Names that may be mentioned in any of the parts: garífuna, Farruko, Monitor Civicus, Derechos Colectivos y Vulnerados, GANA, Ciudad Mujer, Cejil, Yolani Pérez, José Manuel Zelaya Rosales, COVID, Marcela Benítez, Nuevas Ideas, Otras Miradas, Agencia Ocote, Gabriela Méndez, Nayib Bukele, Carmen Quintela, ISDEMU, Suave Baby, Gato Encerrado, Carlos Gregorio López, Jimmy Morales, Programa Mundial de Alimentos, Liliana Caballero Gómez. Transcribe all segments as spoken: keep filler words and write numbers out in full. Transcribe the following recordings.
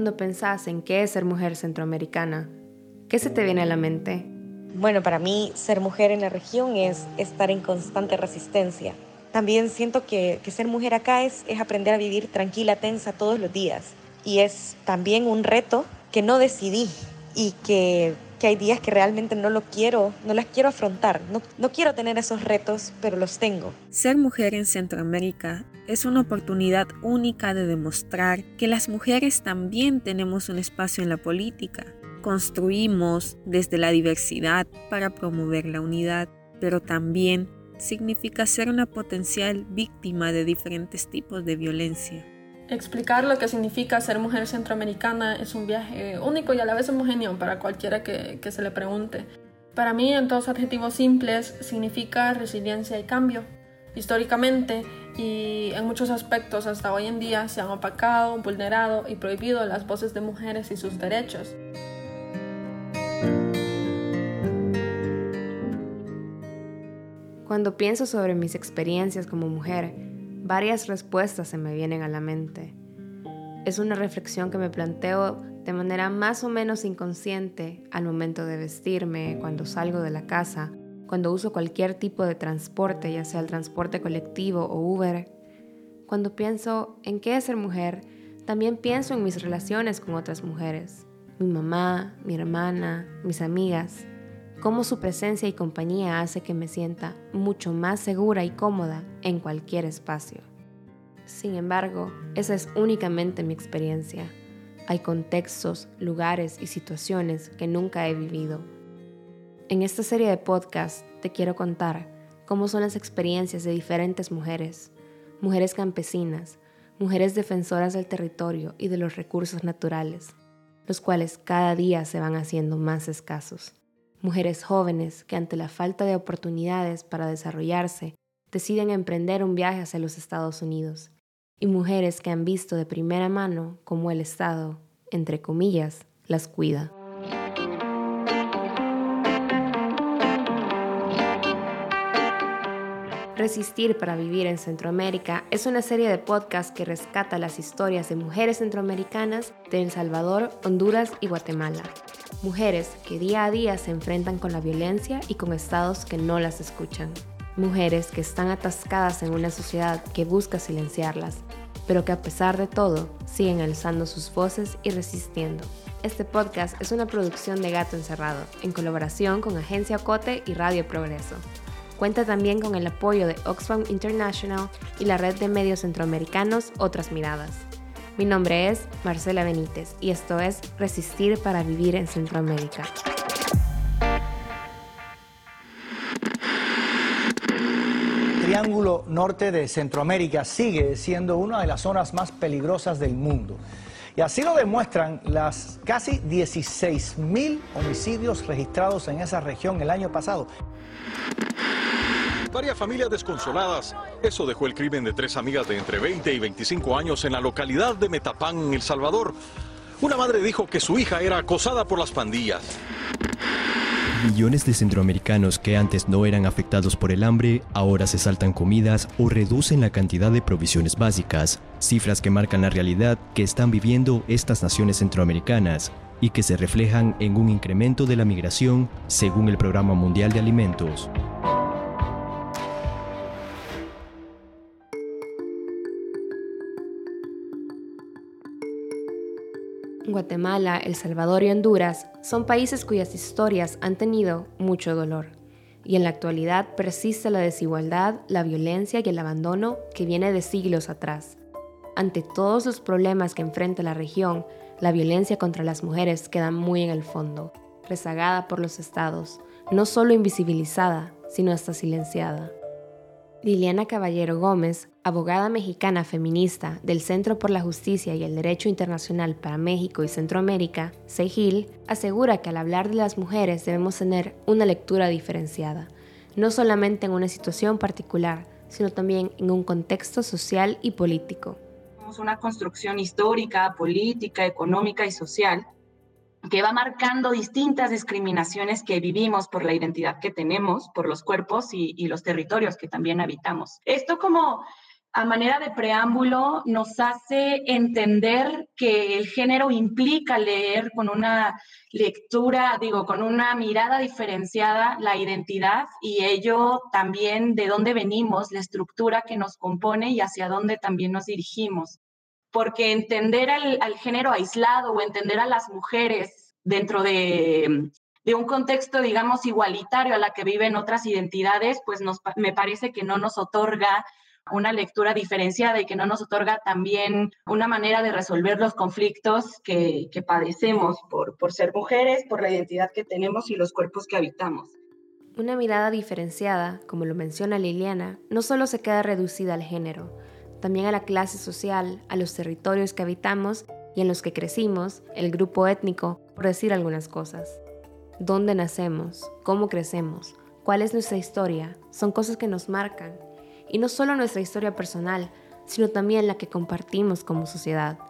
Cuando pensás en qué es ser mujer centroamericana, ¿qué se te viene a la mente? Bueno, para mí ser mujer en la región es estar en constante resistencia. También siento que, que ser mujer acá es, es aprender a vivir tranquila, tensa todos los días. Y es también un reto que no decidí y que, que hay días que realmente no lo quiero, no las quiero afrontar. No, no quiero tener esos retos, pero los tengo. Ser mujer en Centroamérica es una oportunidad única de demostrar que las mujeres también tenemos un espacio en la política. Construimos desde la diversidad para promover la unidad, pero también significa ser una potencial víctima de diferentes tipos de violencia. Explicar lo que significa ser mujer centroamericana es un viaje único y a la vez homogéneo para cualquiera que, que se le pregunte. Para mí, en todos adjetivos simples, significa resiliencia y cambio. Históricamente y en muchos aspectos hasta hoy en día se han opacado, vulnerado y prohibido las voces de mujeres y sus derechos. Cuando pienso sobre mis experiencias como mujer, varias respuestas se me vienen a la mente. Es una reflexión que me planteo de manera más o menos inconsciente al momento de vestirme, cuando salgo de la casa, cuando uso cualquier tipo de transporte, ya sea el transporte colectivo o Uber. Cuando pienso en qué es ser mujer, también pienso en mis relaciones con otras mujeres, mi mamá, mi hermana, mis amigas. Cómo su presencia y compañía hace que me sienta mucho más segura y cómoda en cualquier espacio. Sin embargo, esa es únicamente mi experiencia. Hay contextos, lugares y situaciones que nunca he vivido. En esta serie de podcasts te quiero contar cómo son las experiencias de diferentes mujeres, mujeres campesinas, mujeres defensoras del territorio y de los recursos naturales, los cuales cada día se van haciendo más escasos. Mujeres jóvenes que ante la falta de oportunidades para desarrollarse deciden emprender un viaje hacia los Estados Unidos. Y mujeres que han visto de primera mano cómo el Estado, entre comillas, las cuida. Resistir para vivir en Centroamérica es una serie de podcasts que rescata las historias de mujeres centroamericanas de El Salvador, Honduras y Guatemala. Mujeres que día a día se enfrentan con la violencia y con estados que no las escuchan. Mujeres que están atascadas en una sociedad que busca silenciarlas, pero que a pesar de todo siguen alzando sus voces y resistiendo. Este podcast es una producción de Gato Encerrado, en colaboración con Agencia Ocote y Radio Progreso. Cuenta también con el apoyo de Oxfam International y la red de medios centroamericanos Otras Miradas. Mi nombre es Marcela Benítez y esto es Resistir para Vivir en Centroamérica. El Triángulo Norte de Centroamérica sigue siendo una de las zonas más peligrosas del mundo. Y así lo demuestran las casi dieciséis mil homicidios registrados en esa región el año pasado. Varias familias desconsoladas. Eso dejó el crimen de tres amigas de entre veinte y veinticinco años en la localidad de Metapán, en El Salvador. Una madre dijo que su hija era acosada por las pandillas. Millones de centroamericanos que antes no eran afectados por el hambre, ahora se saltan comidas o reducen la cantidad de provisiones básicas. Cifras que marcan la realidad que están viviendo estas naciones centroamericanas y que se reflejan en un incremento de la migración, según el Programa Mundial de Alimentos. Guatemala, El Salvador y Honduras son países cuyas historias han tenido mucho dolor, y en la actualidad persiste la desigualdad, la violencia y el abandono que viene de siglos atrás. Ante todos los problemas que enfrenta la región, la violencia contra las mujeres queda muy en el fondo, rezagada por los estados, no solo invisibilizada, sino hasta silenciada. Liliana Caballero Gómez, abogada mexicana feminista del Centro por la Justicia y el Derecho Internacional para México y Centroamérica, Cejil, asegura que al hablar de las mujeres debemos tener una lectura diferenciada, no solamente en una situación particular, sino también en un contexto social y político. Somos una construcción histórica, política, económica y social que va marcando distintas discriminaciones que vivimos por la identidad que tenemos, por los cuerpos y, y los territorios que también habitamos. Esto como a manera de preámbulo, nos hace entender que el género implica leer con una lectura, digo, con una mirada diferenciada la identidad y ello también de dónde venimos, la estructura que nos compone y hacia dónde también nos dirigimos. Porque entender al, al género aislado o entender a las mujeres dentro de... de un contexto, digamos, igualitario a la que viven otras identidades, pues nos, me parece que no nos otorga una lectura diferenciada y que no nos otorga también una manera de resolver los conflictos que, que padecemos por, por ser mujeres, por la identidad que tenemos y los cuerpos que habitamos. Una mirada diferenciada, como lo menciona Liliana, no solo se queda reducida al género, también a la clase social, a los territorios que habitamos y en los que crecimos, el grupo étnico, por decir algunas cosas. ¿Dónde nacemos? ¿Cómo crecemos? ¿Cuál es nuestra historia? Son cosas que nos marcan. Y no solo nuestra historia personal, sino también la que compartimos como sociedad.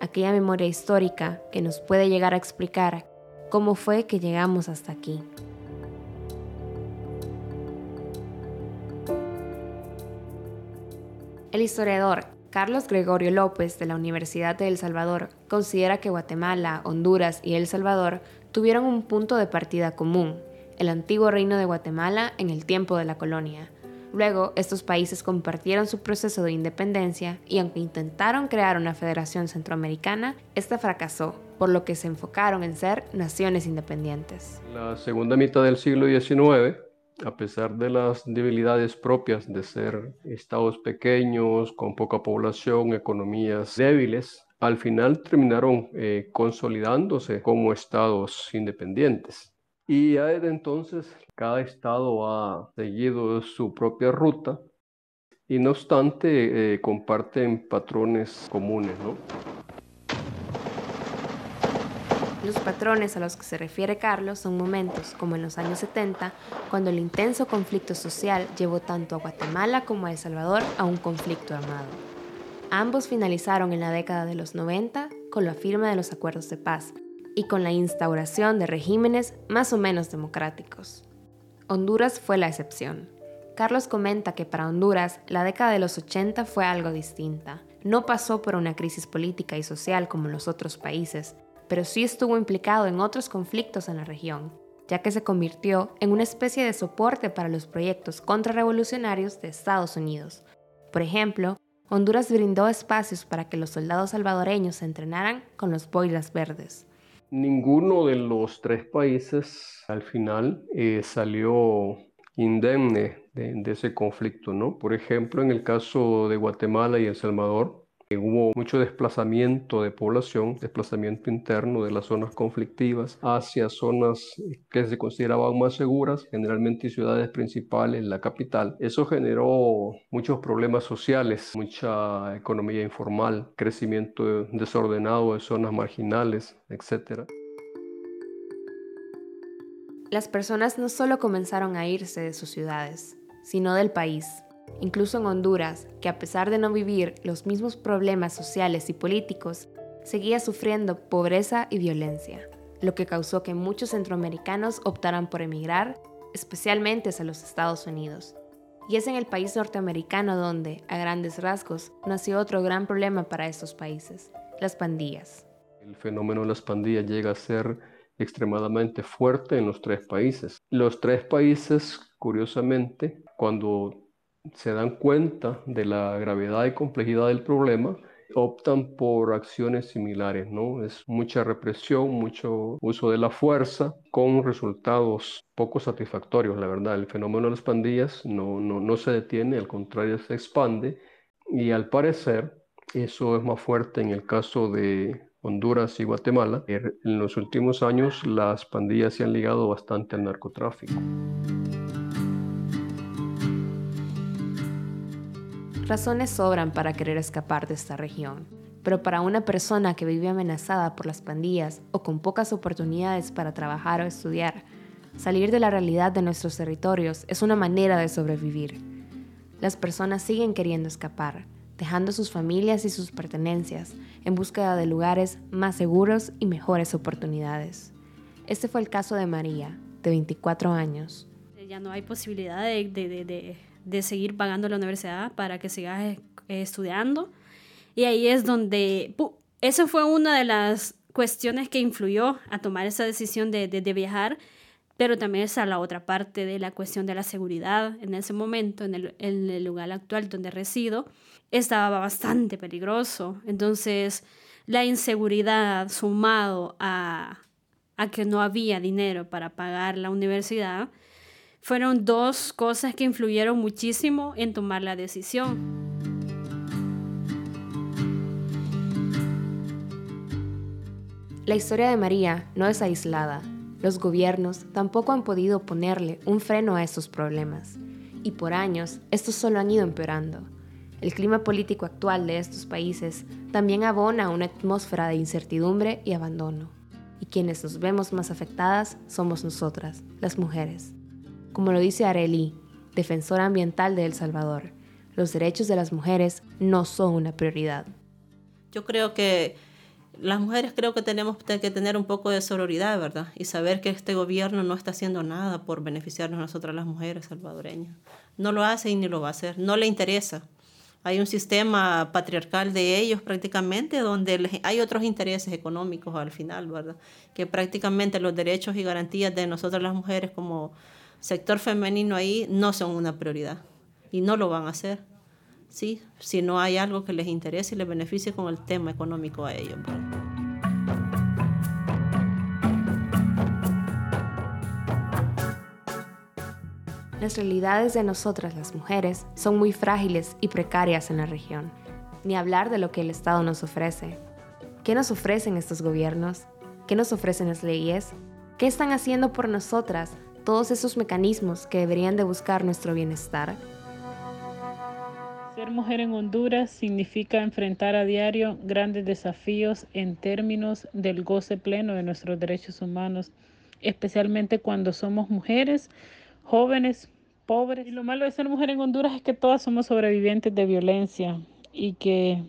Aquella memoria histórica que nos puede llegar a explicar cómo fue que llegamos hasta aquí. El historiador Carlos Gregorio López de la Universidad de El Salvador considera que Guatemala, Honduras y El Salvador tuvieron un punto de partida común, el antiguo reino de Guatemala en el tiempo de la colonia. Luego, estos países compartieron su proceso de independencia y aunque intentaron crear una federación centroamericana, esta fracasó, por lo que se enfocaron en ser naciones independientes. La segunda mitad del siglo diecinueve, a pesar de las debilidades propias de ser estados pequeños, con poca población, economías débiles, al final terminaron eh, consolidándose como estados independientes. Y ya desde entonces cada estado ha seguido su propia ruta y no obstante eh, comparten patrones comunes, ¿no? Los patrones a los que se refiere Carlos son momentos, como en los años setenta, cuando el intenso conflicto social llevó tanto a Guatemala como a El Salvador a un conflicto armado. Ambos finalizaron en la década de los noventa con la firma de los acuerdos de paz y con la instauración de regímenes más o menos democráticos. Honduras fue la excepción. Carlos comenta que para Honduras la década de los ochenta fue algo distinta. No pasó por una crisis política y social como los otros países, pero sí estuvo implicado en otros conflictos en la región, ya que se convirtió en una especie de soporte para los proyectos contrarrevolucionarios de Estados Unidos. Por ejemplo, Honduras brindó espacios para que los soldados salvadoreños se entrenaran con los boilas verdes. Ninguno de los tres países al final eh, salió indemne de, de ese conflicto, ¿no? Por ejemplo, en el caso de Guatemala y El Salvador, eh, hubo mucho desplazamiento de población, desplazamiento interno de las zonas conflictivas hacia zonas que se consideraban más seguras, generalmente ciudades principales, la capital. Eso generó muchos problemas sociales, mucha economía informal, crecimiento desordenado de zonas marginales, etcétera. Las personas no solo comenzaron a irse de sus ciudades, sino del país. Incluso en Honduras, que a pesar de no vivir los mismos problemas sociales y políticos, seguía sufriendo pobreza y violencia, lo que causó que muchos centroamericanos optaran por emigrar, especialmente hacia los Estados Unidos. Y es en el país norteamericano donde, a grandes rasgos, nació otro gran problema para estos países, las pandillas. El fenómeno de las pandillas llega a ser extremadamente fuerte en los tres países. Los tres países, curiosamente, cuando se dan cuenta de la gravedad y complejidad del problema, optan por acciones similares, ¿no? Es mucha represión, mucho uso de la fuerza, con resultados poco satisfactorios, la verdad. El fenómeno de las pandillas no, no, no se detiene, al contrario, se expande, y al parecer eso es más fuerte en el caso de Honduras y Guatemala. En los últimos años las pandillas se han ligado bastante al narcotráfico. Razones sobran para querer escapar de esta región, pero para una persona que vive amenazada por las pandillas o con pocas oportunidades para trabajar o estudiar, salir de la realidad de nuestros territorios es una manera de sobrevivir. Las personas siguen queriendo escapar, dejando sus familias y sus pertenencias en búsqueda de lugares más seguros y mejores oportunidades. Este fue el caso de María, de veinticuatro años. Ya no hay posibilidad de... de, de, de... de seguir pagando la universidad para que sigas eh, estudiando. Y ahí es donde... Esa fue una de las cuestiones que influyó a tomar esa decisión de, de, de viajar, pero también es a la otra parte de la cuestión de la seguridad. En ese momento, en el, en el lugar actual donde resido, estaba bastante peligroso. Entonces, la inseguridad sumado a, a que no había dinero para pagar la universidad, fueron dos cosas que influyeron muchísimo en tomar la decisión. La historia de María no es aislada. Los gobiernos tampoco han podido ponerle un freno a estos problemas. Y por años, estos solo han ido empeorando. El clima político actual de estos países también abona una atmósfera de incertidumbre y abandono. Y quienes nos vemos más afectadas somos nosotras, las mujeres. Como lo dice Arely, defensora ambiental de El Salvador, los derechos de las mujeres no son una prioridad. Yo creo que Las mujeres creo que tenemos que tener un poco de sororidad, ¿verdad? Y saber que este gobierno no está haciendo nada por beneficiarnos nosotras las mujeres salvadoreñas. No lo hace y ni lo va a hacer. No le interesa. Hay un sistema patriarcal de ellos prácticamente donde hay otros intereses económicos al final, ¿verdad? Que prácticamente los derechos y garantías de nosotras las mujeres como sector femenino ahí no son una prioridad. Y no lo van a hacer. Sí, si no hay algo que les interese y les beneficie con el tema económico a ellos. Las realidades de nosotras las mujeres son muy frágiles y precarias en la región. Ni hablar de lo que el Estado nos ofrece. ¿Qué nos ofrecen estos gobiernos? ¿Qué nos ofrecen las leyes? ¿Qué están haciendo por nosotras todos esos mecanismos que deberían de buscar nuestro bienestar? Ser mujer en Honduras significa enfrentar a diario grandes desafíos en términos del goce pleno de nuestros derechos humanos, especialmente cuando somos mujeres, jóvenes, pobres. Y lo malo de ser mujer en Honduras es que todas somos sobrevivientes de violencia y que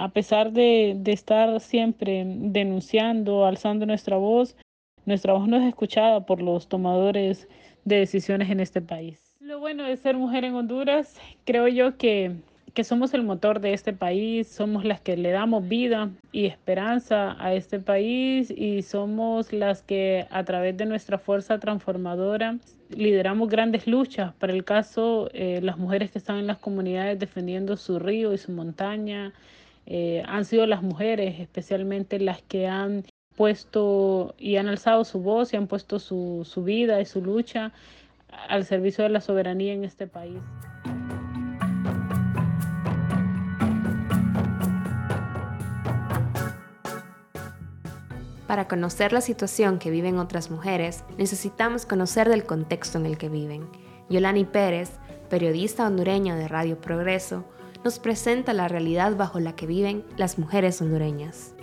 a pesar de, de estar siempre denunciando, alzando nuestra voz, nuestra voz no es escuchada por los tomadores de decisiones en este país. Lo bueno de ser mujer en Honduras, creo yo que, que somos el motor de este país, somos las que le damos vida y esperanza a este país y somos las que a través de nuestra fuerza transformadora lideramos grandes luchas. Para el caso, eh, las mujeres que están en las comunidades defendiendo su río y su montaña, eh, han sido las mujeres especialmente las que han puesto y han alzado su voz y han puesto su, su vida y su lucha al servicio de la soberanía en este país. Para conocer la situación que viven otras mujeres, necesitamos conocer del contexto en el que viven. Yolani Pérez, periodista hondureña de Radio Progreso, nos presenta la realidad bajo la que viven las mujeres hondureñas.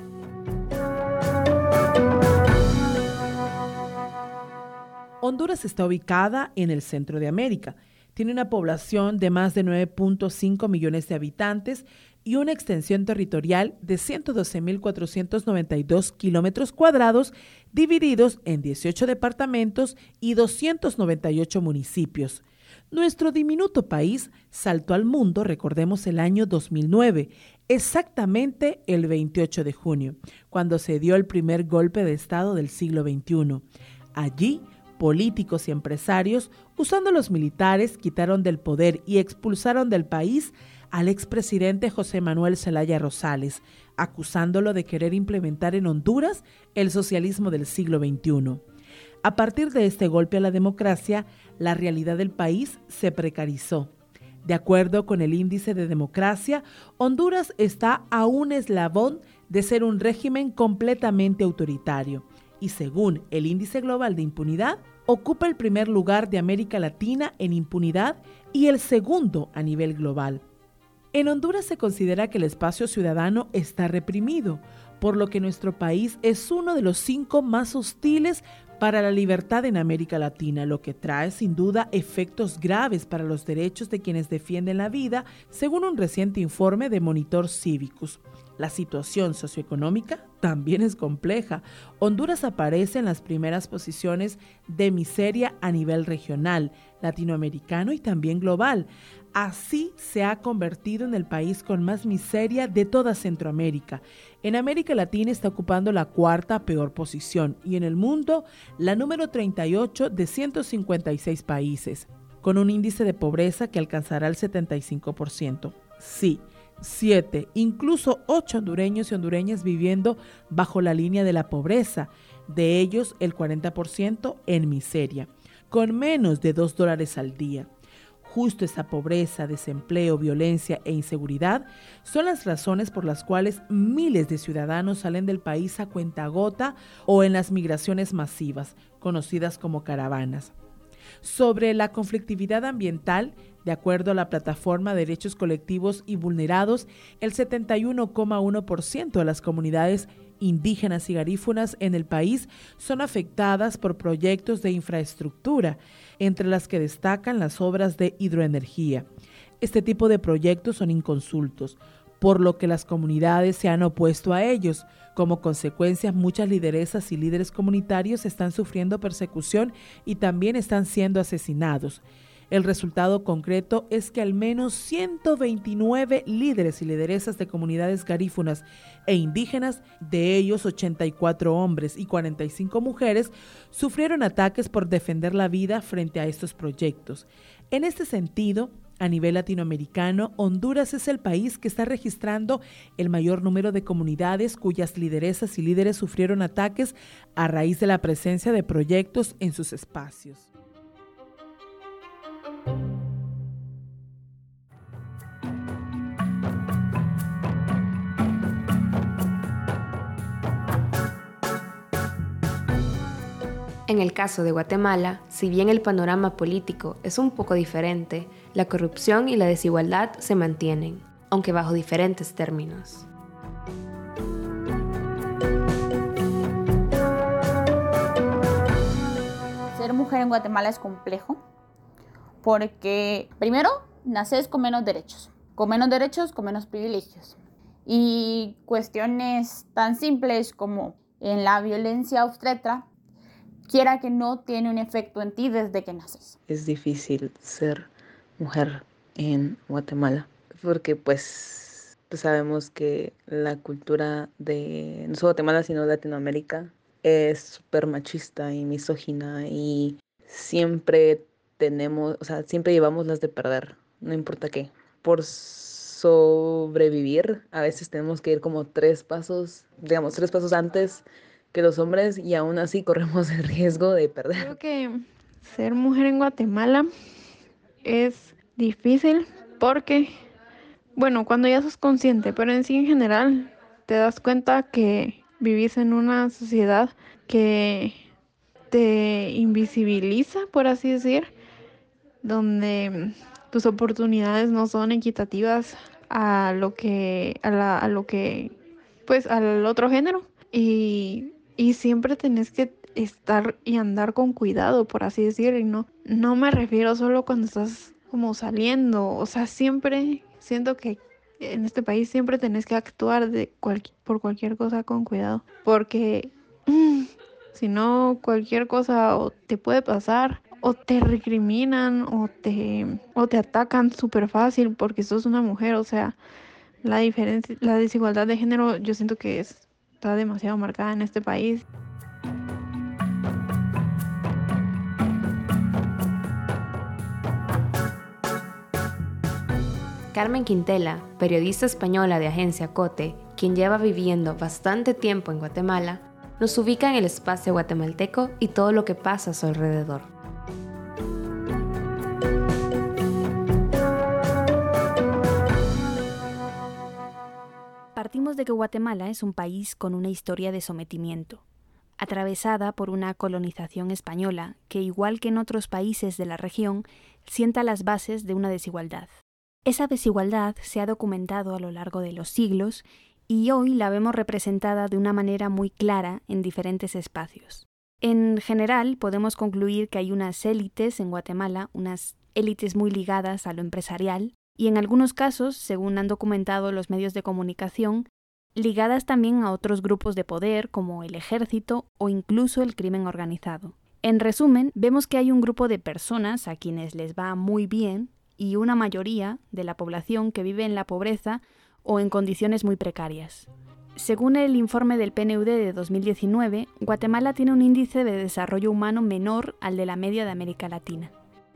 Honduras está ubicada en el centro de América. Tiene una población de más de nueve punto cinco millones de habitantes y una extensión territorial de ciento doce mil cuatrocientos noventa y dos kilómetros cuadrados, divididos en dieciocho departamentos y doscientos noventa y ocho municipios. Nuestro diminuto país saltó al mundo, recordemos, el año dos mil nueve, exactamente el veintiocho de junio, cuando se dio el primer golpe de Estado del siglo veintiuno. Allí, políticos y empresarios, usando los militares, quitaron del poder y expulsaron del país al expresidente José Manuel Zelaya Rosales, acusándolo de querer implementar en Honduras el socialismo del siglo veintiuno. A partir de este golpe a la democracia, la realidad del país se precarizó. De acuerdo con el Índice de Democracia, Honduras está a un eslabón de ser un régimen completamente autoritario. Y según el Índice Global de Impunidad, ocupa el primer lugar de América Latina en impunidad y el segundo a nivel global. En Honduras se considera que el espacio ciudadano está reprimido, por lo que nuestro país es uno de los cinco más hostiles para la libertad en América Latina, lo que trae sin duda efectos graves para los derechos de quienes defienden la vida, según un reciente informe de Monitor Civicus. La situación socioeconómica también es compleja. Honduras aparece en las primeras posiciones de miseria a nivel regional, latinoamericano y también global. Así se ha convertido en el país con más miseria de toda Centroamérica. En América Latina está ocupando la cuarta peor posición y en el mundo la número treinta y ocho de ciento cincuenta y seis países, con un índice de pobreza que alcanzará el setenta y cinco por ciento. Sí, siete, incluso ocho hondureños y hondureñas viviendo bajo la línea de la pobreza, de ellos el cuarenta por ciento en miseria, con menos de dos dólares al día. Justo esa pobreza, desempleo, violencia e inseguridad son las razones por las cuales miles de ciudadanos salen del país a cuentagota o en las migraciones masivas, conocidas como caravanas. Sobre la conflictividad ambiental, de acuerdo a la plataforma Derechos Colectivos y Vulnerados, el setenta y uno coma uno por ciento de las comunidades indígenas y garífunas en el país son afectadas por proyectos de infraestructura, entre las que destacan las obras de hidroenergía. Este tipo de proyectos son inconsultos, por lo que las comunidades se han opuesto a ellos. Como consecuencia, muchas lideresas y líderes comunitarios están sufriendo persecución y también están siendo asesinados. El resultado concreto es que al menos ciento veintinueve líderes y lideresas de comunidades garífunas e indígenas, de ellos ochenta y cuatro hombres y cuarenta y cinco mujeres, sufrieron ataques por defender la vida frente a estos proyectos. En este sentido, a nivel latinoamericano, Honduras es el país que está registrando el mayor número de comunidades cuyas lideresas y líderes sufrieron ataques a raíz de la presencia de proyectos en sus espacios. En el caso de Guatemala, si bien el panorama político es un poco diferente, la corrupción y la desigualdad se mantienen, aunque bajo diferentes términos. Ser mujer en Guatemala es complejo porque, primero, naces con menos derechos, con menos derechos, con menos privilegios. Y cuestiones tan simples como en la violencia obstétrica, quiera que no, tiene un efecto en ti desde que naces. Es difícil ser mujer en Guatemala porque pues, pues sabemos que la cultura de no solo Guatemala sino Latinoamérica es súper machista y misógina y siempre tenemos, o sea, siempre llevamos las de perder, no importa qué. Por sobrevivir a veces tenemos que ir como tres pasos, digamos tres pasos antes que los hombres y aún así corremos el riesgo de perder. Creo que ser mujer en Guatemala es difícil porque, bueno, cuando ya sos consciente, pero en sí en general te das cuenta que vivís en una sociedad que te invisibiliza, por así decir, donde tus oportunidades no son equitativas a lo que, a la, a lo que, pues al otro género y Y siempre tenés que estar y andar con cuidado, por así decirlo. Y no, no me refiero solo cuando estás como saliendo. O sea, siempre siento que en este país siempre tenés que actuar de cual, por cualquier cosa con cuidado. Porque mmm, si no, cualquier cosa o te puede pasar o te recriminan o te, o te atacan súper fácil porque sos una mujer. O sea, la diferencia, la desigualdad de género yo siento que es... está demasiado marcada en este país. Carmen Quintela, periodista española de Agencia Ocote, quien lleva viviendo bastante tiempo en Guatemala, nos ubica en el espacio guatemalteco y todo lo que pasa a su alrededor. Partimos de que Guatemala es un país con una historia de sometimiento, atravesada por una colonización española que, igual que en otros países de la región, sienta las bases de una desigualdad. Esa desigualdad se ha documentado a lo largo de los siglos y hoy la vemos representada de una manera muy clara en diferentes espacios. En general, podemos concluir que hay unas élites en Guatemala, unas élites muy ligadas a lo empresarial, y en algunos casos, según han documentado los medios de comunicación, ligadas también a otros grupos de poder como el ejército o incluso el crimen organizado. En resumen, vemos que hay un grupo de personas a quienes les va muy bien y una mayoría de la población que vive en la pobreza o en condiciones muy precarias. Según el informe del P N U D de dos mil diecinueve, Guatemala tiene un índice de desarrollo humano menor al de la media de América Latina.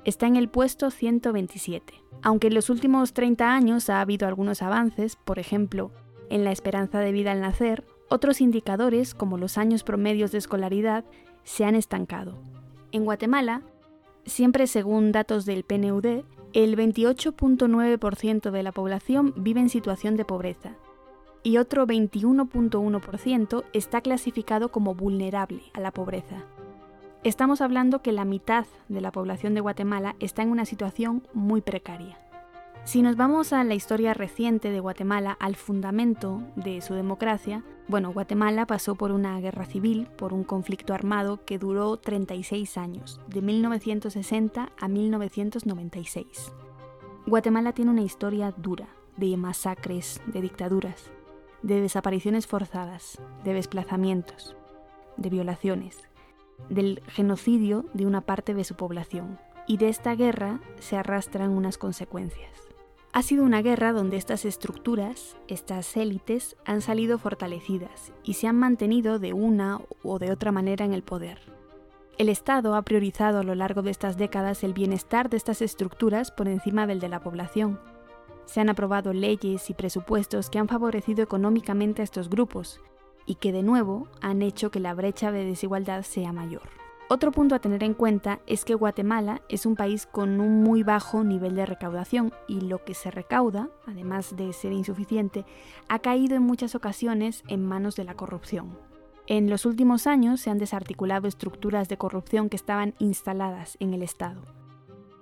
Está en el puesto ciento veintisiete. Aunque en los últimos treinta años ha habido algunos avances, por ejemplo, en la esperanza de vida al nacer, otros indicadores, como los años promedios de escolaridad, se han estancado. En Guatemala, siempre según datos del P N U D, el veintiocho coma nueve por ciento de la población vive en situación de pobreza, y otro veintiuno coma uno por ciento está clasificado como vulnerable a la pobreza. Estamos hablando que la mitad de la población de Guatemala está en una situación muy precaria. Si nos vamos a la historia reciente de Guatemala, al fundamento de su democracia, bueno, Guatemala pasó por una guerra civil, por un conflicto armado que duró treinta y seis años, de mil novecientos sesenta a mil novecientos noventa y seis. Guatemala tiene una historia dura, de masacres, de dictaduras, de desapariciones forzadas, de desplazamientos, de violaciones, del genocidio de una parte de su población. Y de esta guerra se arrastran unas consecuencias. Ha sido una guerra donde estas estructuras, estas élites, han salido fortalecidas y se han mantenido de una o de otra manera en el poder. El Estado ha priorizado a lo largo de estas décadas el bienestar de estas estructuras por encima del de la población. Se han aprobado leyes y presupuestos que han favorecido económicamente a estos grupos, y que de nuevo han hecho que la brecha de desigualdad sea mayor. Otro punto a tener en cuenta es que Guatemala es un país con un muy bajo nivel de recaudación y lo que se recauda, además de ser insuficiente, ha caído en muchas ocasiones en manos de la corrupción. En los últimos años se han desarticulado estructuras de corrupción que estaban instaladas en el Estado.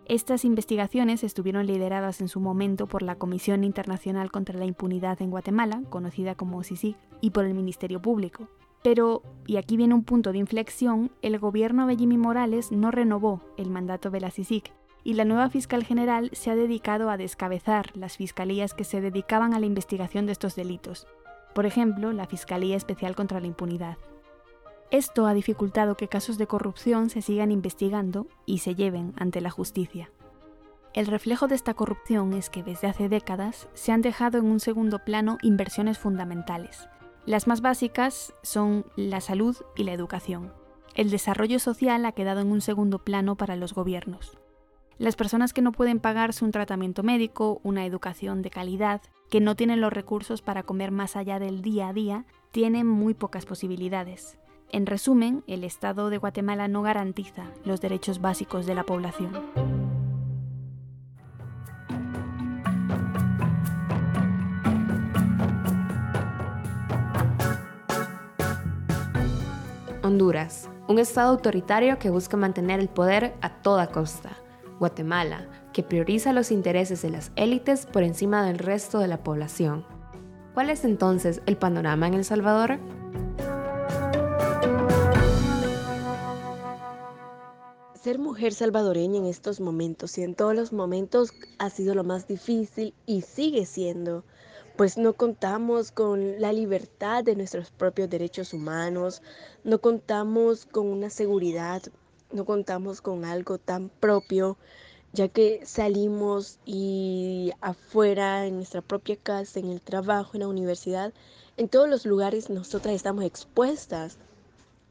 Estas investigaciones estuvieron lideradas en su momento por la Comisión Internacional contra la Impunidad en Guatemala, conocida como C I C I G, y por el Ministerio Público. Pero, y aquí viene un punto de inflexión, el gobierno de Jimmy Morales no renovó el mandato de la C I C I G y la nueva fiscal general se ha dedicado a descabezar las fiscalías que se dedicaban a la investigación de estos delitos, por ejemplo, la Fiscalía Especial contra la Impunidad. Esto ha dificultado que casos de corrupción se sigan investigando y se lleven ante la justicia. El reflejo de esta corrupción es que desde hace décadas se han dejado en un segundo plano inversiones fundamentales. Las más básicas son la salud y la educación. El desarrollo social ha quedado en un segundo plano para los gobiernos. Las personas que no pueden pagarse un tratamiento médico, una educación de calidad, que no tienen los recursos para comer más allá del día a día, tienen muy pocas posibilidades. En resumen, el Estado de Guatemala no garantiza los derechos básicos de la población. Honduras, un Estado autoritario que busca mantener el poder a toda costa. Guatemala, que prioriza los intereses de las élites por encima del resto de la población. ¿Cuál es entonces el panorama en El Salvador? Ser mujer salvadoreña en estos momentos y en todos los momentos ha sido lo más difícil y sigue siendo, pues no contamos con la libertad de nuestros propios derechos humanos, no contamos con una seguridad, no contamos con algo tan propio, ya que salimos y afuera, en nuestra propia casa, en el trabajo, en la universidad, en todos los lugares nosotras estamos expuestas.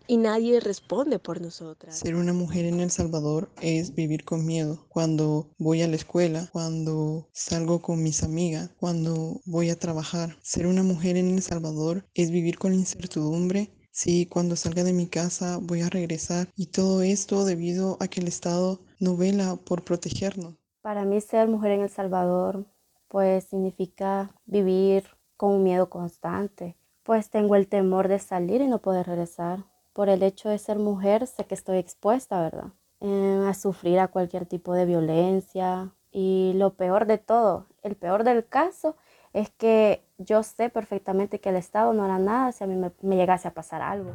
Y nadie responde por nosotras. Ser una mujer en El Salvador es vivir con miedo. Cuando voy a la escuela, cuando salgo con mis amigas, cuando voy a trabajar. Ser una mujer en El Salvador es vivir con incertidumbre. Si cuando salga de mi casa voy a regresar. Y todo esto debido a que el Estado no vela por protegernos. Para mí ser mujer en El Salvador pues significa vivir con un miedo constante. Pues tengo el temor de salir y no poder regresar. Por el hecho de ser mujer, sé que estoy expuesta, ¿verdad? Eh, a sufrir a cualquier tipo de violencia. Y lo peor de todo, el peor del caso, es que yo sé perfectamente que el Estado no hará nada si a mí me, me llegase a pasar algo.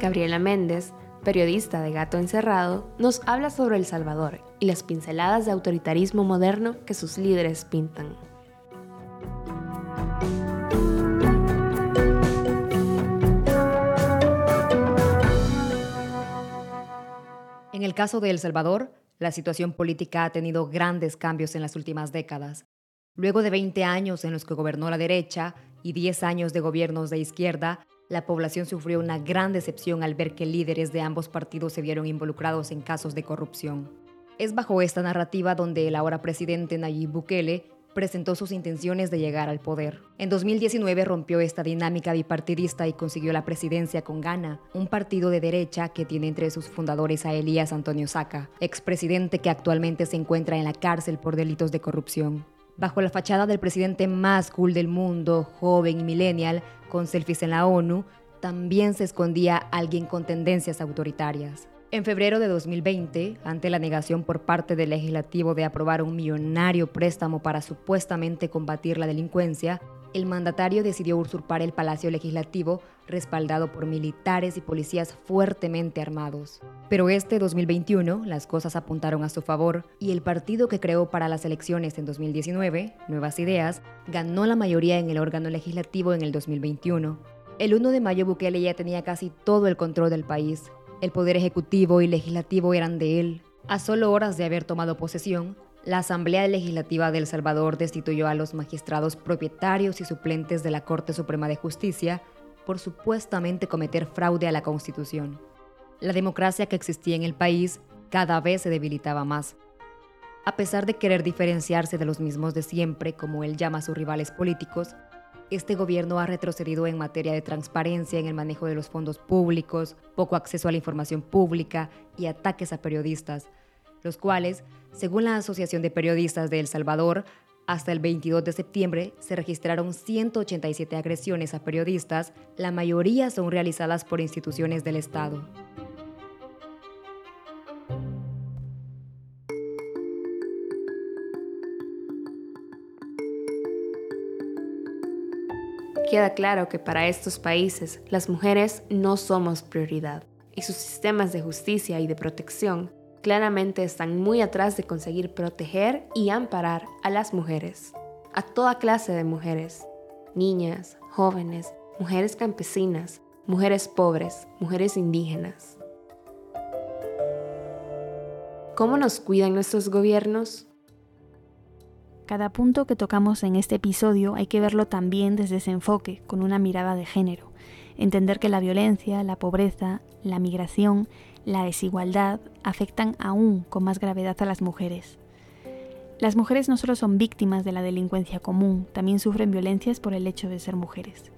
Gabriela Méndez, periodista de Gato Encerrado, nos habla sobre El Salvador y las pinceladas de autoritarismo moderno que sus líderes pintan. el caso de El Salvador, la situación política ha tenido grandes cambios en las últimas décadas. Luego de veinte años en los que gobernó la derecha y diez años de gobiernos de izquierda, la población sufrió una gran decepción al ver que líderes de ambos partidos se vieron involucrados en casos de corrupción. Es bajo esta narrativa donde el ahora presidente Nayib Bukele presentó sus intenciones de llegar al poder. En dos mil diecinueve rompió esta dinámica bipartidista y consiguió la presidencia con GANA, un partido de derecha que tiene entre sus fundadores a Elías Antonio Saca, expresidente que actualmente se encuentra en la cárcel por delitos de corrupción. Bajo la fachada del presidente más cool del mundo, joven y millennial, con selfies en la ONU, también se escondía alguien con tendencias autoritarias. En febrero de dos mil veinte, ante la negación por parte del legislativo de aprobar un millonario préstamo para supuestamente combatir la delincuencia, el mandatario decidió usurpar el Palacio Legislativo, respaldado por militares y policías fuertemente armados. Pero este dos mil veintiuno, las cosas apuntaron a su favor y el partido que creó para las elecciones en dos mil diecinueve, Nuevas Ideas, ganó la mayoría en el órgano legislativo en el dos mil veintiuno. El primero de mayo, Bukele ya tenía casi todo el control del país. El poder ejecutivo y legislativo eran de él. A solo horas de haber tomado posesión, la Asamblea Legislativa de El Salvador destituyó a los magistrados propietarios y suplentes de la Corte Suprema de Justicia por supuestamente cometer fraude a la Constitución. La democracia que existía en el país cada vez se debilitaba más. A pesar de querer diferenciarse de los mismos de siempre, como él llama a sus rivales políticos, este gobierno ha retrocedido en materia de transparencia en el manejo de los fondos públicos, poco acceso a la información pública y ataques a periodistas, los cuales, según la Asociación de Periodistas de El Salvador, hasta el veintidós de septiembre se registraron ciento ochenta y siete agresiones a periodistas, la mayoría son realizadas por instituciones del Estado. Queda claro que para estos países las mujeres no somos prioridad y sus sistemas de justicia y de protección claramente están muy atrás de conseguir proteger y amparar a las mujeres, a toda clase de mujeres, niñas, jóvenes, mujeres campesinas, mujeres pobres, mujeres indígenas. ¿Cómo nos cuidan nuestros gobiernos? Cada punto que tocamos en este episodio hay que verlo también desde ese enfoque, con una mirada de género. Entender que la violencia, la pobreza, la migración, la desigualdad afectan aún con más gravedad a las mujeres. Las mujeres no solo son víctimas de la delincuencia común, también sufren violencias por el hecho de ser mujeres.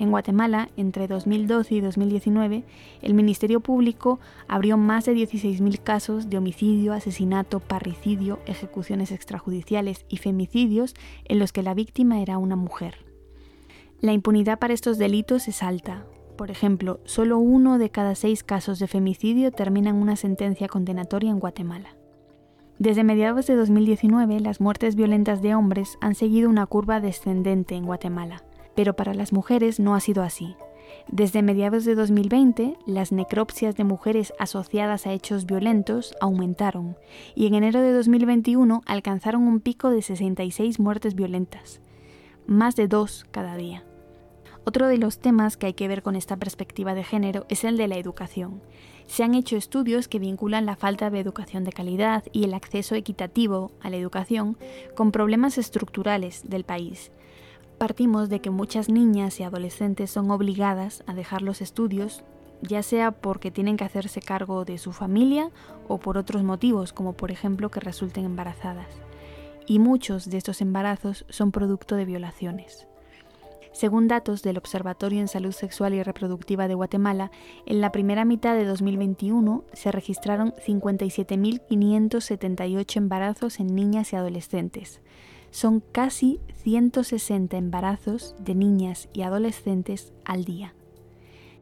En Guatemala, entre dos mil doce y dos mil diecinueve, el Ministerio Público abrió más de dieciséis mil casos de homicidio, asesinato, parricidio, ejecuciones extrajudiciales y femicidios en los que la víctima era una mujer. La impunidad para estos delitos es alta. Por ejemplo, solo uno de cada seis casos de femicidio termina en una sentencia condenatoria en Guatemala. Desde mediados de dos mil diecinueve, las muertes violentas de hombres han seguido una curva descendente en Guatemala. Pero para las mujeres no ha sido así. Desde mediados de dos mil veinte, las necropsias de mujeres asociadas a hechos violentos aumentaron y en enero de dos mil veintiuno alcanzaron un pico de sesenta y seis muertes violentas, más de dos cada día. Otro de los temas que hay que ver con esta perspectiva de género es el de la educación. Se han hecho estudios que vinculan la falta de educación de calidad y el acceso equitativo a la educación con problemas estructurales del país. Partimos de que muchas niñas y adolescentes son obligadas a dejar los estudios, ya sea porque tienen que hacerse cargo de su familia o por otros motivos, como por ejemplo que resulten embarazadas. Y muchos de estos embarazos son producto de violaciones. Según datos del Observatorio en Salud Sexual y Reproductiva de Guatemala, en la primera mitad de dos mil veintiuno se registraron cincuenta y siete mil quinientos setenta y ocho embarazos en niñas y adolescentes. Son casi ciento sesenta embarazos de niñas y adolescentes al día.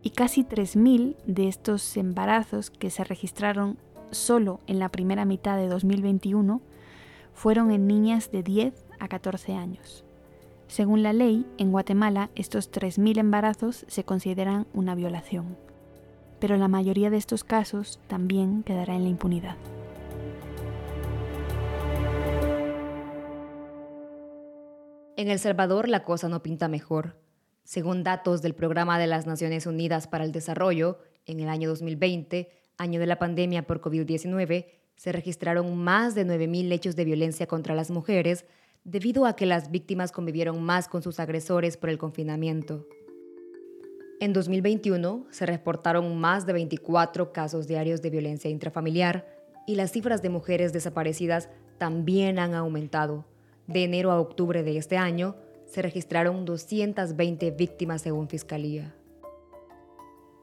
Y casi tres mil de estos embarazos que se registraron solo en la primera mitad de dos mil veintiuno fueron en niñas de diez a catorce años. Según la ley, en Guatemala estos tres mil embarazos se consideran una violación. Pero la mayoría de estos casos también quedará en la impunidad. En El Salvador la cosa no pinta mejor. Según datos del Programa de las Naciones Unidas para el Desarrollo, en el año dos mil veinte año de la pandemia por COVID diecinueve, se registraron más de nueve mil hechos de violencia contra las mujeres debido a que las víctimas convivieron más con sus agresores por el confinamiento. En dos mil veintiuno se reportaron más de veinticuatro casos diarios de violencia intrafamiliar y las cifras de mujeres desaparecidas también han aumentado. De enero a octubre de este año se registraron doscientas veinte víctimas según Fiscalía.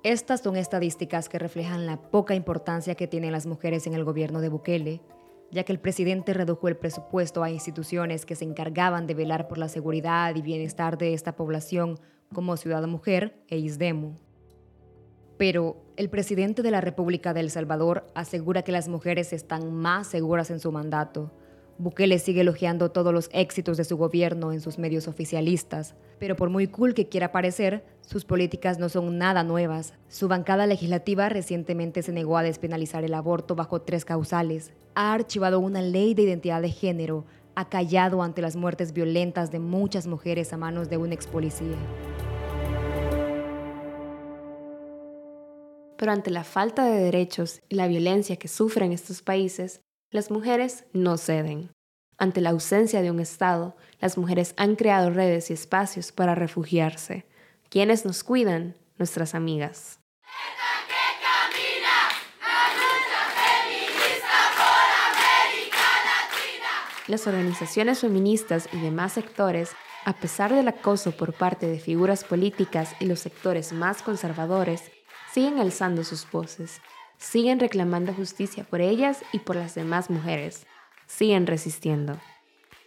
Estas son estadísticas que reflejan la poca importancia que tienen las mujeres en el gobierno de Bukele, ya que el presidente redujo el presupuesto a instituciones que se encargaban de velar por la seguridad y bienestar de esta población, como Ciudad Mujer e ISDEMU. Pero el presidente de la República de El Salvador asegura que las mujeres están más seguras en su mandato. Bukele sigue elogiando todos los éxitos de su gobierno en sus medios oficialistas, pero por muy cool que quiera parecer, sus políticas no son nada nuevas. Su bancada legislativa recientemente se negó a despenalizar el aborto bajo tres causales, ha archivado una ley de identidad de género, ha callado ante las muertes violentas de muchas mujeres a manos de un ex policía. Pero ante la falta de derechos y la violencia que sufren estos países, las mujeres no ceden. Ante la ausencia de un Estado, las mujeres han creado redes y espacios para refugiarse. ¿Quiénes nos cuidan? Nuestras amigas. ¡Esta que camina! ¡La lucha feminista por América Latina! Las organizaciones feministas y demás sectores, a pesar del acoso por parte de figuras políticas y los sectores más conservadores, siguen alzando sus voces. Siguen reclamando justicia por ellas y por las demás mujeres. Siguen resistiendo.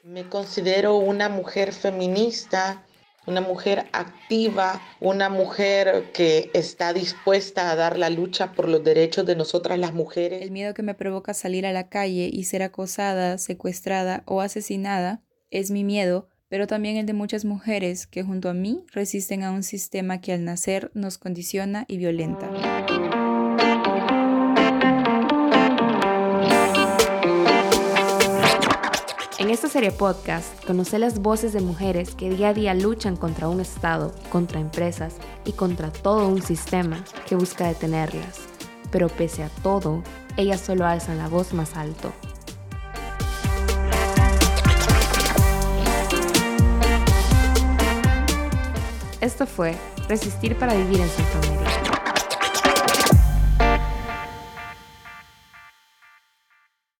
Me considero una mujer feminista, una mujer activa, una mujer que está dispuesta a dar la lucha por los derechos de nosotras las mujeres. El miedo que me provoca salir a la calle y ser acosada, secuestrada o asesinada es mi miedo, pero también el de muchas mujeres que junto a mí resisten a un sistema que al nacer nos condiciona y violenta. En esta serie podcast, conoce las voces de mujeres que día a día luchan contra un Estado, contra empresas y contra todo un sistema que busca detenerlas. Pero pese a todo, ellas solo alzan la voz más alto. Esto fue Resistir para Vivir en Centroamérica.